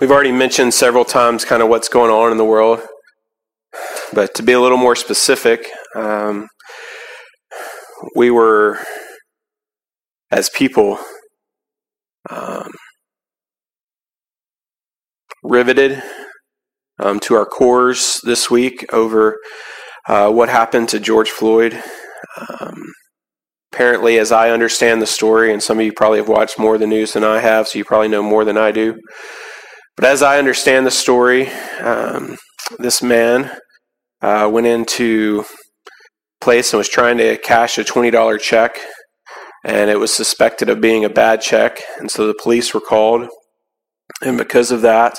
We've already mentioned several times kind of what's going on in the world, but to be a little more specific, we were, as people, riveted to our cores this week over what happened to George Floyd. Apparently, as I understand the story, and some of you probably have watched more of the news than I have, so you probably know more than I do. But as I understand the story, this man went into a place and was trying to cash a $20 check, and it was suspected of being a bad check, and so the police were called. And because of that,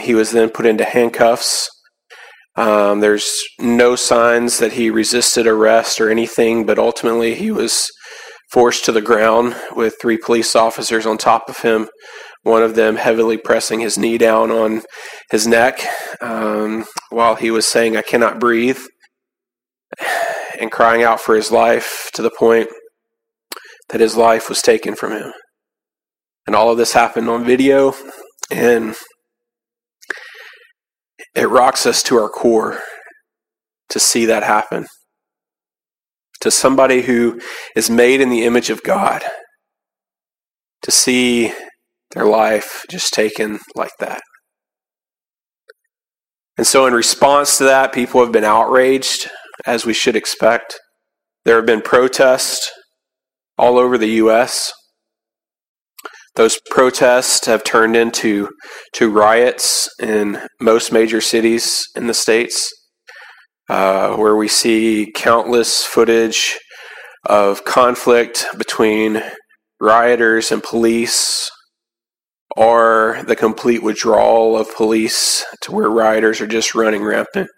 he was then put into handcuffs. There's no signs that he resisted arrest or anything, but ultimately he was forced to the ground with three police officers on top of him, one of them heavily pressing his knee down on his neck while he was saying, "I cannot breathe," and crying out for his life, to the point that his life was taken from him. And all of this happened on video, and it rocks us to our core to see that happen. To somebody who is made in the image of God, to see their life just taken like that. And so in response to that, people have been outraged, as we should expect. There have been protests all over the U.S. Those protests have turned into riots in most major cities in the states, where we see countless footage of conflict between rioters and police, or the complete withdrawal of police to where rioters are just running rampant.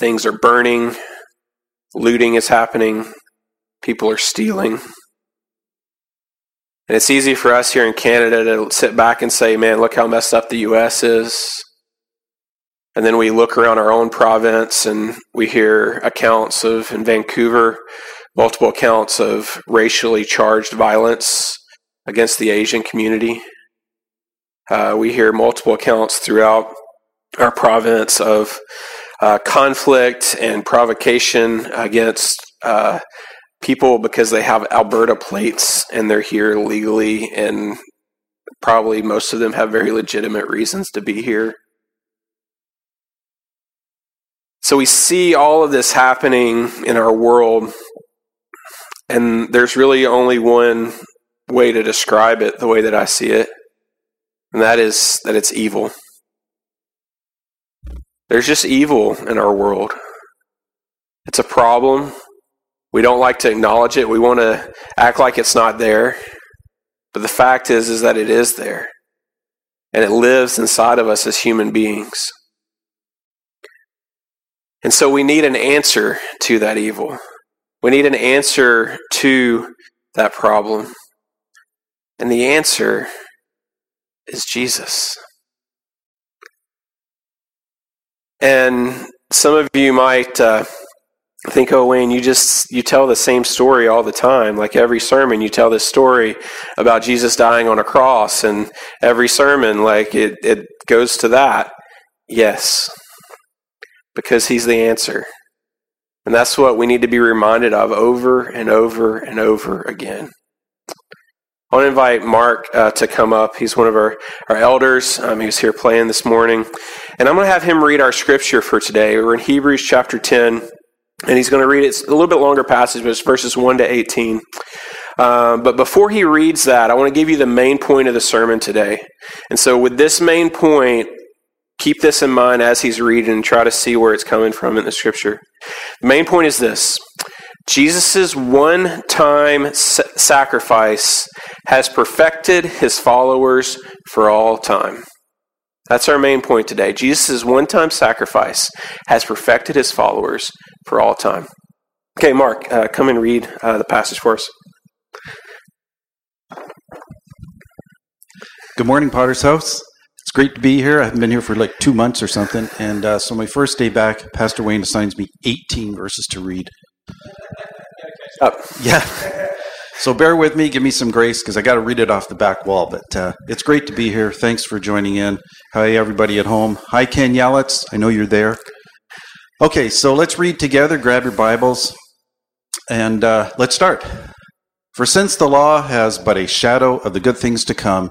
Things are burning, looting is happening, people are stealing. And it's easy for us here in Canada to sit back and say, man, look how messed up the U.S. is. And then we look around our own province and we hear accounts of, in Vancouver, multiple accounts of racially charged violence against the Asian community. We hear multiple accounts throughout our province of conflict and provocation against people because they have Alberta plates and they're here legally, and probably most of them have very legitimate reasons to be here. So we see all of this happening in our world, and there's really only one way to describe it, the way that I see it, and that is that it's evil. There's just evil in our world. It's a problem. We don't like to acknowledge it. We want to act like it's not there. But the fact is that it is there. And it lives inside of us as human beings. And so we need an answer to that evil. We need an answer to that problem. And the answer is Jesus. And some of you might think, oh, Wayne, you tell the same story all the time. Like every sermon, you tell this story about Jesus dying on a cross, and every sermon, like it goes to that. Yes, because he's the answer. And that's what we need to be reminded of over and over and over again. I want to invite Mark to come up. He's one of our elders. He was here playing this morning. And I'm going to have him read our scripture for today. We're in Hebrews chapter 10, and he's going to read it. It's a little bit longer passage, but it's verses 1 to 18. But before he reads that, I want to give you the main point of the sermon today. And so with this main point, keep this in mind as he's reading and try to see where it's coming from in the scripture. The main point is this. Jesus' one-time sacrifice has perfected his followers for all time. That's our main point today. Jesus' one-time sacrifice has perfected his followers for all time. Okay, Mark, come and read the passage for us. Good morning, Potter's House. It's great to be here. I haven't been here for like 2 months or something. And so my first day back, Pastor Wayne assigns me 18 verses to read. Up. Yeah. So bear with me, give me some grace, because I got to read it off the back wall. But it's great to be here. Thanks for joining in. Hi, everybody at home. Hi, Ken Yalitz. I know you're there. Okay, so let's read together. Grab your Bibles, and let's start. For since the law has but a shadow of the good things to come,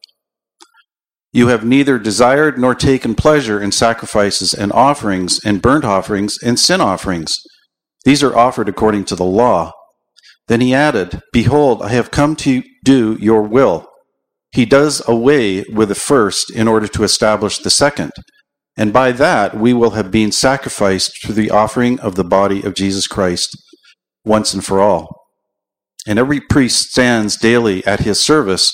"You have neither desired nor taken pleasure in sacrifices and offerings and burnt offerings and sin offerings. These are offered according to the law." Then he added, "Behold, I have come to do your will." He does away with the first in order to establish the second. And by that we will have been sacrificed through the offering of the body of Jesus Christ once and for all. And every priest stands daily at his service,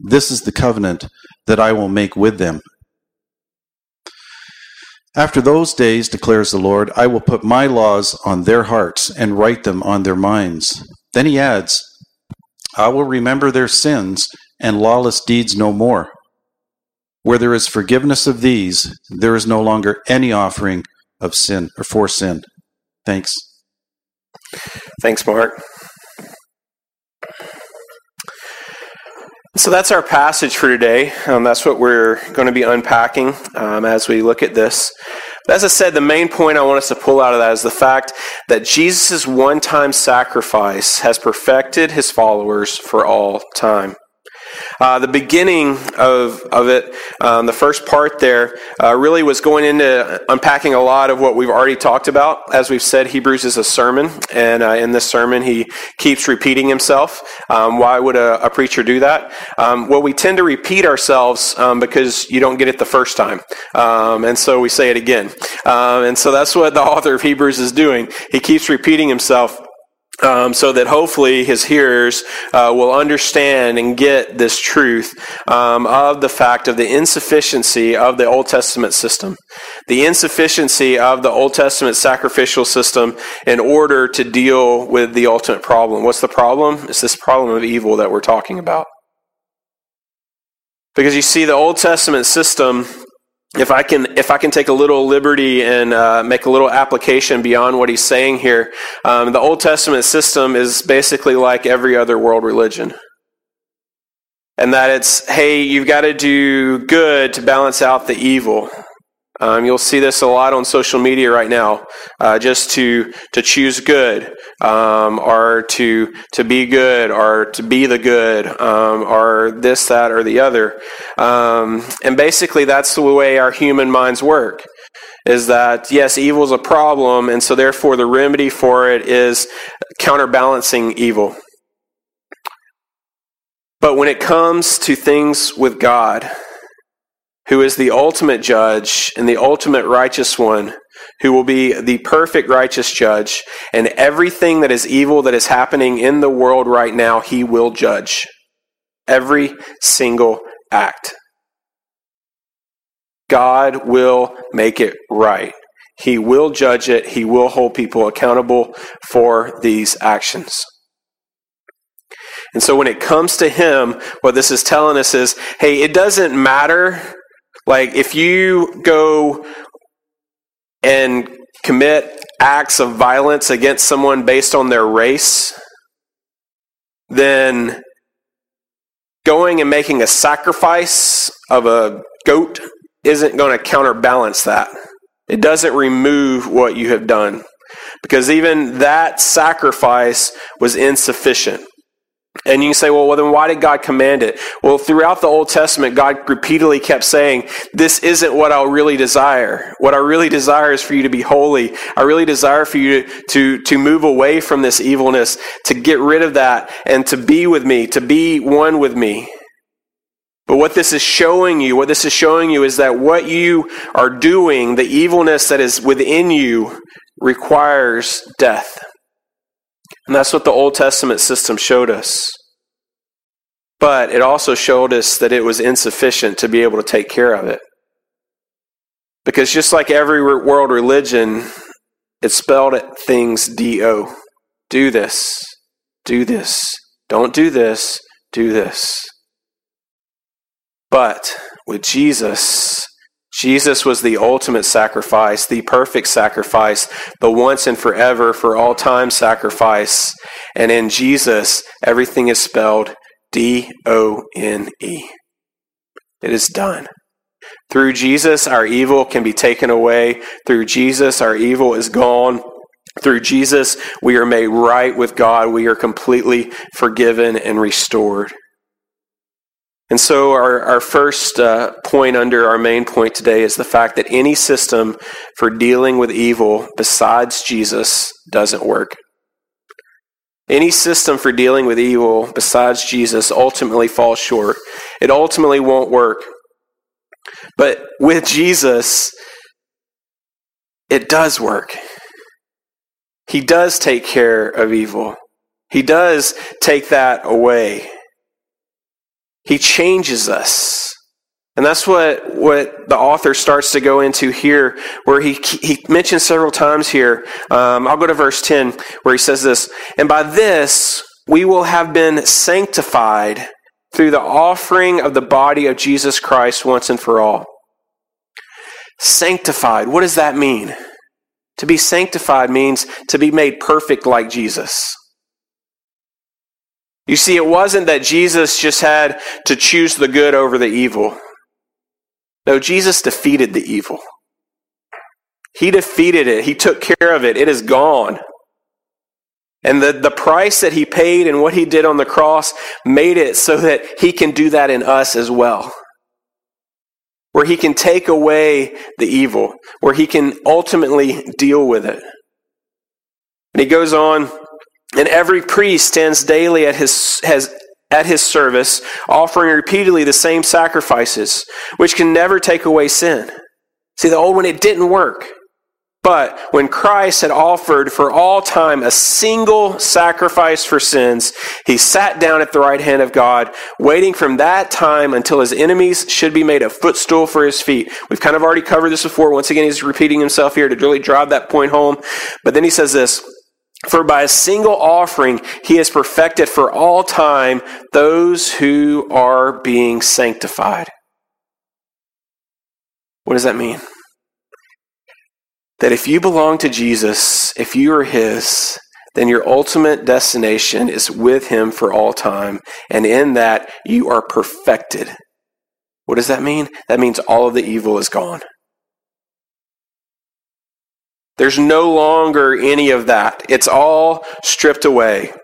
"This is the covenant that I will make with them. After those days, declares the Lord, I will put my laws on their hearts and write them on their minds." Then he adds, "I will remember their sins and lawless deeds no more." Where there is forgiveness of these, there is no longer any offering of sin or for sin. Thanks. Thanks, Mark. So that's our passage for today. That's what we're going to be unpacking as we look at this. But as I said, the main point I want us to pull out of that is the fact that Jesus' one-time sacrifice has perfected his followers for all time. The beginning of it, the first part there, really was going into unpacking a lot of what we've already talked about. As we've said, Hebrews is a sermon, and in this sermon he keeps repeating himself. Why would a preacher do that? Well, we tend to repeat ourselves because you don't get it the first time, and so we say it again. And so that's what the author of Hebrews is doing. He keeps repeating himself. So that hopefully his hearers will understand and get this truth of the fact of the insufficiency of the Old Testament system. The insufficiency of the Old Testament sacrificial system in order to deal with the ultimate problem. What's the problem? It's this problem of evil that we're talking about. Because you see, the Old Testament system, if I can take a little liberty and make a little application beyond what he's saying here, the Old Testament system is basically like every other world religion. And that it's, hey, you've got to do good to balance out the evil. You'll see this a lot on social media right now, just to choose good, or to be good, or to be the good, or this, that, or the other. And basically that's the way our human minds work, is that, yes, evil is a problem, and so therefore the remedy for it is counterbalancing evil. But when it comes to things with God, who is the ultimate judge and the ultimate righteous one, who will be the perfect righteous judge, and everything that is evil that is happening in the world right now, he will judge. Every single act. God will make it right. He will judge it. He will hold people accountable for these actions. And so when it comes to him, what this is telling us is, hey, it doesn't matter. Like, if you go and commit acts of violence against someone based on their race, then going and making a sacrifice of a goat isn't going to counterbalance that. It doesn't remove what you have done, because even that sacrifice was insufficient. And you say, well, then why did God command it? Well, throughout the Old Testament, God repeatedly kept saying, this isn't what I really desire. What I really desire is for you to be holy. I really desire for you to move away from this evilness, to get rid of that, and to be with me, to be one with me. But what this is showing you is that what you are doing, the evilness that is within you, requires death. And that's what the Old Testament system showed us. But it also showed us that it was insufficient to be able to take care of it. Because just like every world religion, it spelled at things D-O. Do this. Do this. Don't do this. Do this. But with Jesus, Jesus was the ultimate sacrifice, the perfect sacrifice, the once and forever, for all time sacrifice. And in Jesus, everything is spelled D-O-N-E. It is done. Through Jesus, our evil can be taken away. Through Jesus, our evil is gone. Through Jesus, we are made right with God. We are completely forgiven and restored. And so our first point under our main point today is the fact that any system for dealing with evil besides Jesus doesn't work. Any system for dealing with evil besides Jesus ultimately falls short. It ultimately won't work. But with Jesus, it does work. He does take care of evil. He does take that away. He changes us. And that's what the author starts to go into here, where he mentions several times here. I'll go to verse 10, where he says this, "And by this we will have been sanctified through the offering of the body of Jesus Christ once and for all." Sanctified, what does that mean? To be sanctified means to be made perfect like Jesus. You see, it wasn't that Jesus just had to choose the good over the evil. No, Jesus defeated the evil. He defeated it. He took care of it. It is gone. And the price that he paid and what he did on the cross made it so that he can do that in us as well. Where he can take away the evil. Where he can ultimately deal with it. And he goes on, "And every priest stands daily at his service, offering repeatedly the same sacrifices, which can never take away sin." See, the old one, it didn't work. But when Christ had offered for all time a single sacrifice for sins, he sat down at the right hand of God, waiting from that time until his enemies should be made a footstool for his feet. We've kind of already covered this before. Once again, he's repeating himself here to really drive that point home. But then he says this, "For by a single offering he has perfected for all time those who are being sanctified." What does that mean? That if you belong to Jesus, if you are his, then your ultimate destination is with him for all time. And in that, you are perfected. What does that mean? That means all of the evil is gone. There's no longer any of that. It's all stripped away.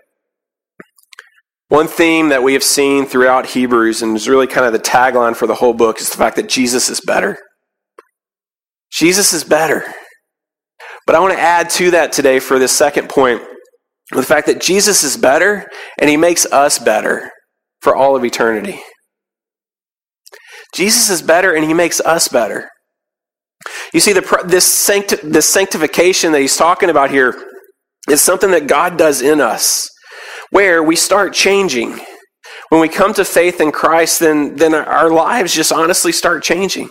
One theme that we have seen throughout Hebrews, and is really kind of the tagline for the whole book, is the fact that Jesus is better. Jesus is better. But I want to add to that today for this second point, the fact that Jesus is better, and he makes us better for all of eternity. Jesus is better, and he makes us better. You see, this sanctification that he's talking about here is something that God does in us, where we start changing. When we come to faith in Christ, then our lives just honestly start changing.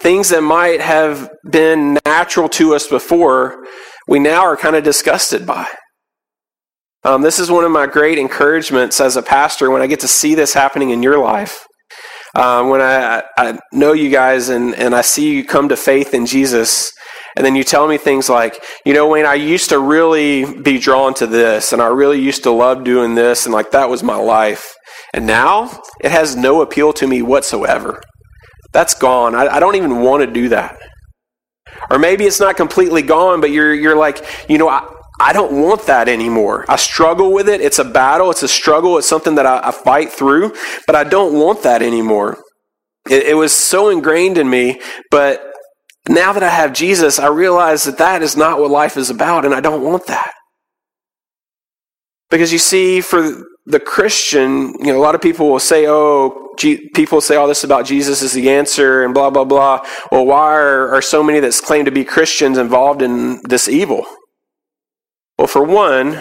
Things that might have been natural to us before, we now are kind of disgusted by. This is one of my great encouragements as a pastor when I get to see this happening in your life. When I know you guys and I see you come to faith in Jesus, And then you tell me things like, you know, Wayne, I used to really be drawn to this, and I really used to love doing this, and like that was my life. And now it has no appeal to me whatsoever. That's gone. I don't even want to do that. Or maybe it's not completely gone, but you're like, you know, I don't want that anymore. I struggle with it. It's a battle. It's a struggle. It's something that I fight through, but I don't want that anymore. It was so ingrained in me, but now that I have Jesus, I realize that that is not what life is about, and I don't want that. Because you see, for the Christian, you know, a lot of people will say, oh, people say all this about Jesus is the answer and blah, blah, blah. Well, why are so many that claim to be Christians involved in this evil? Well, for one,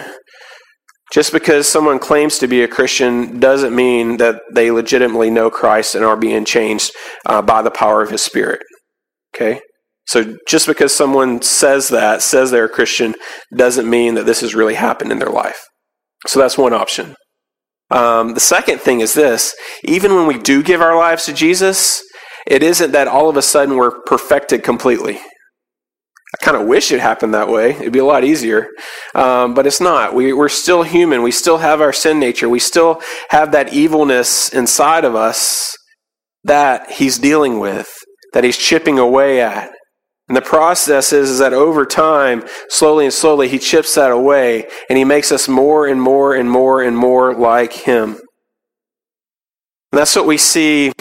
just because someone claims to be a Christian doesn't mean that they legitimately know Christ and are being changed by the power of His Spirit. Okay? So just because someone says they're a Christian, doesn't mean that this has really happened in their life. So that's one option. The second thing is this. Even when we do give our lives to Jesus, it isn't that all of a sudden we're perfected completely. I kind of wish it happened that way. It'd be a lot easier. But it's not. We're still human. We still have our sin nature. We still have that evilness inside of us that He's dealing with, that He's chipping away at. And the process is that over time, slowly and slowly, He chips that away, and He makes us more and more and more and more like Him. And that's what we see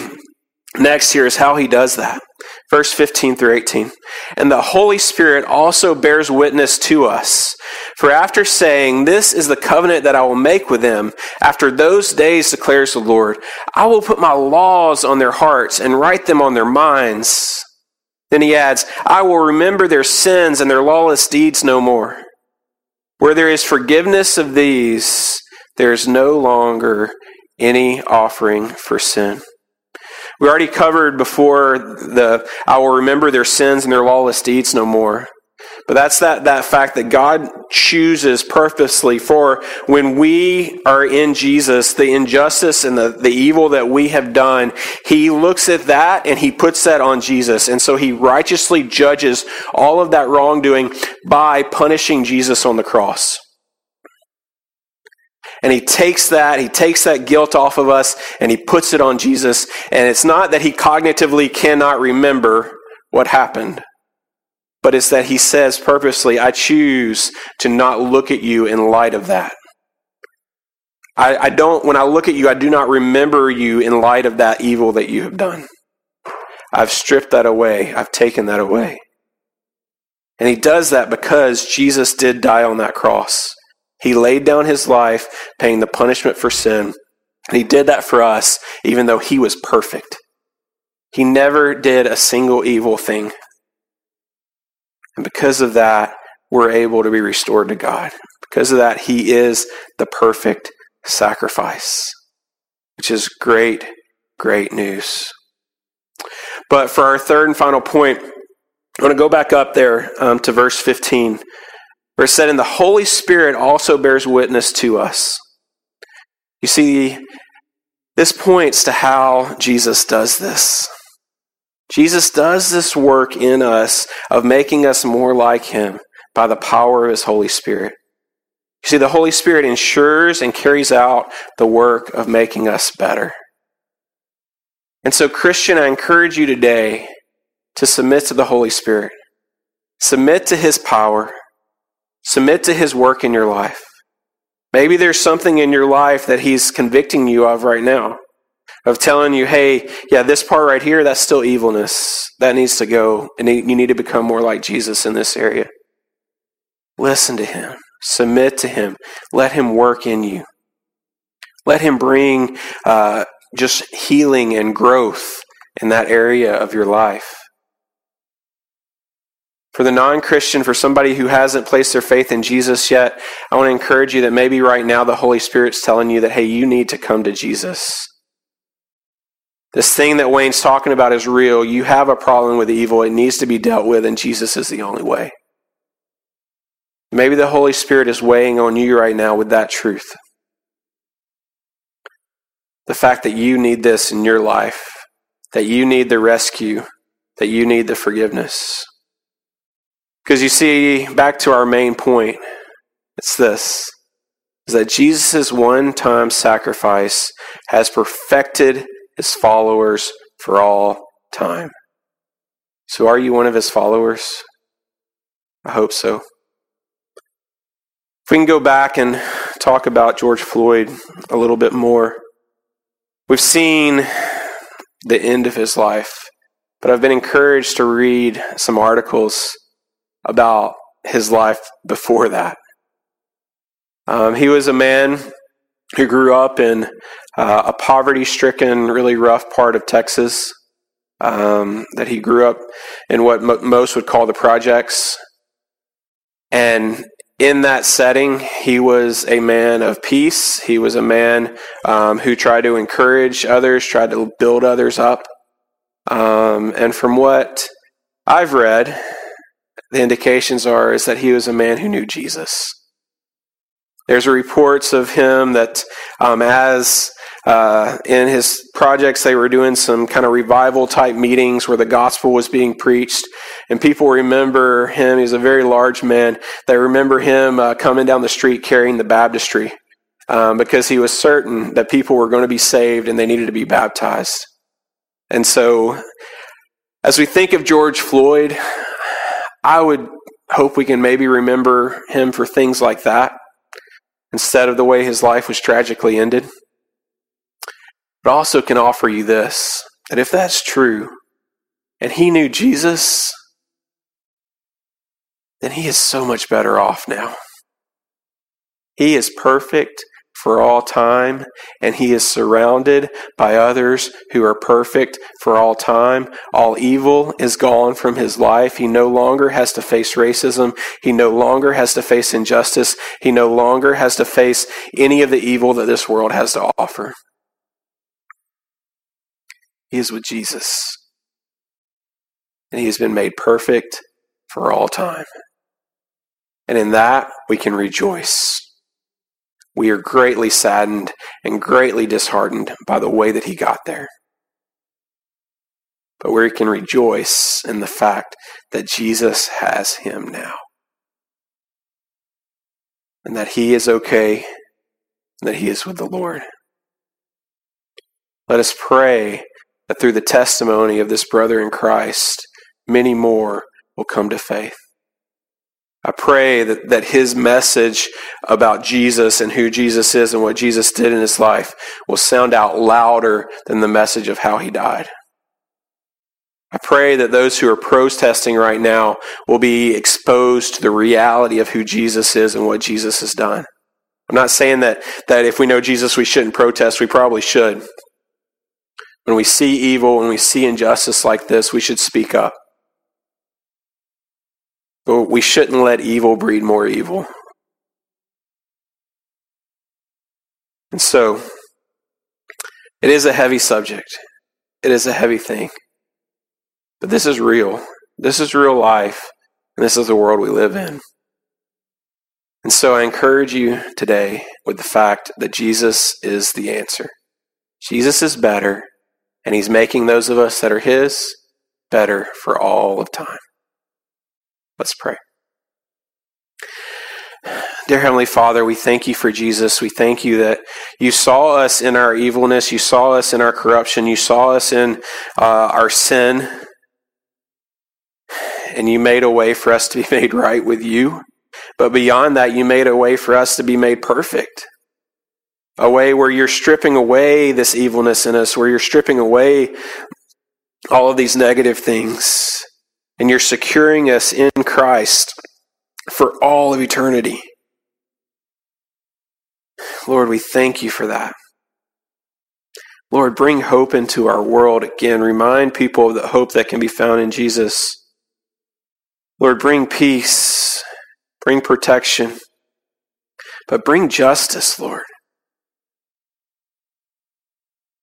next here is how He does that. Verse 15 through 18. And the Holy Spirit also bears witness to us. For after saying, "This is the covenant that I will make with them, after those days, declares the Lord, I will put my laws on their hearts and write them on their minds." Then He adds, "I will remember their sins and their lawless deeds no more. Where there is forgiveness of these, there is no longer any offering for sin." We already covered before the "I will remember their sins and their lawless deeds no more." But that's that fact that God chooses purposely for when we are in Jesus, the injustice and the evil that we have done, He looks at that and He puts that on Jesus. And so He righteously judges all of that wrongdoing by punishing Jesus on the cross. And He takes that guilt off of us and He puts it on Jesus. And it's not that He cognitively cannot remember what happened. But it's that He says purposely, "I choose to not look at you in light of that. I don't, when I look at you, I do not remember you in light of that evil that you have done. I've stripped that away. I've taken that away." And He does that because Jesus did die on that cross. He laid down His life, paying the punishment for sin. And He did that for us, even though He was perfect. He never did a single evil thing. And because of that, we're able to be restored to God. Because of that, He is the perfect sacrifice, which is great, great news. But for our third and final point, I want to go back up there to verse 15, where it said, "And the Holy Spirit also bears witness to us." You see, this points to how Jesus does this. Jesus does this work in us of making us more like Him by the power of His Holy Spirit. You see, the Holy Spirit ensures and carries out the work of making us better. And so, Christian, I encourage you today to submit to the Holy Spirit. Submit to His power. Submit to His work in your life. Maybe there's something in your life that He's convicting you of right now, of telling you, hey, yeah, this part right here, that's still evilness. That needs to go, and you need to become more like Jesus in this area. Listen to Him. Submit to Him. Let Him work in you. Let Him bring just healing and growth in that area of your life. For the non-Christian, for somebody who hasn't placed their faith in Jesus yet, I want to encourage you that maybe right now the Holy Spirit's telling you that, hey, you need to come to Jesus. This thing that Wayne's talking about is real. You have a problem with evil. It needs to be dealt with, and Jesus is the only way. Maybe the Holy Spirit is weighing on you right now with that truth. The fact that you need this in your life, that you need the rescue, that you need the forgiveness. Because you see, back to our main point, it's this, is that Jesus' one-time sacrifice has perfected his followers for all time. So are you one of his followers? I hope so. If we can go back and talk about George Floyd a little bit more. We've seen the end of his life, but I've been encouraged to read some articles about his life before that. He was a man who grew up in a poverty-stricken, really rough part of Texas, that he grew up in what most would call the projects. And in that setting, he was a man of peace. He was a man who tried to encourage others, tried to build others up. And from what I've read, the indications are is that he was a man who knew Jesus. There's reports of him that in his projects, they were doing some kind of revival type meetings where the gospel was being preached, and people remember him. He's a very large man. They remember him coming down the street carrying the baptistry because he was certain that people were going to be saved and they needed to be baptized. And so as we think of George Floyd, I would hope we can maybe remember him for things like that instead of the way his life was tragically ended. But I also can offer you this, that if that's true, and he knew Jesus, then he is so much better off now. He is perfect for all time, and he is surrounded by others who are perfect for all time. All evil is gone from his life. He no longer has to face racism. He no longer has to face injustice. He no longer has to face any of the evil that this world has to offer. He is with Jesus, and he has been made perfect for all time. And in that, we can rejoice. We are greatly saddened and greatly disheartened by the way that he got there. But we can rejoice in the fact that Jesus has him now. And that he is okay, and that he is with the Lord. Let us pray that through the testimony of this brother in Christ, many more will come to faith. I pray that his message about Jesus and who Jesus is and what Jesus did in his life will sound out louder than the message of how he died. I pray that those who are protesting right now will be exposed to the reality of who Jesus is and what Jesus has done. I'm not saying that if we know Jesus we shouldn't protest, we probably should. When we see evil, when we see injustice like this, we should speak up. But we shouldn't let evil breed more evil. And so, it is a heavy subject. It is a heavy thing. But this is real. This is real life. And this is the world we live in. And so I encourage you today with the fact that Jesus is the answer. Jesus is better. And he's making those of us that are his better for all of time. Let's pray. Dear Heavenly Father, we thank you for Jesus. We thank you that you saw us in our evilness. You saw us in our corruption. You saw us in our sin. And you made a way for us to be made right with you. But beyond that, you made a way for us to be made perfect. A way where you're stripping away this evilness in us, where you're stripping away all of these negative things. And you're securing us in Christ for all of eternity. Lord, we thank you for that. Lord, bring hope into our world again. Remind people of the hope that can be found in Jesus. Lord, bring peace. Bring protection. But bring justice, Lord.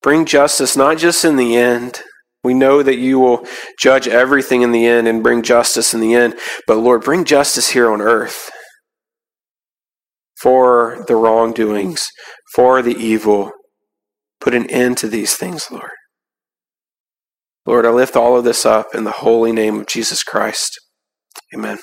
Bring justice, not just in the end. We know that you will judge everything in the end and bring justice in the end. But Lord, bring justice here on earth for the wrongdoings, for the evil. Put an end to these things, Lord. Lord, I lift all of this up in the holy name of Jesus Christ. Amen.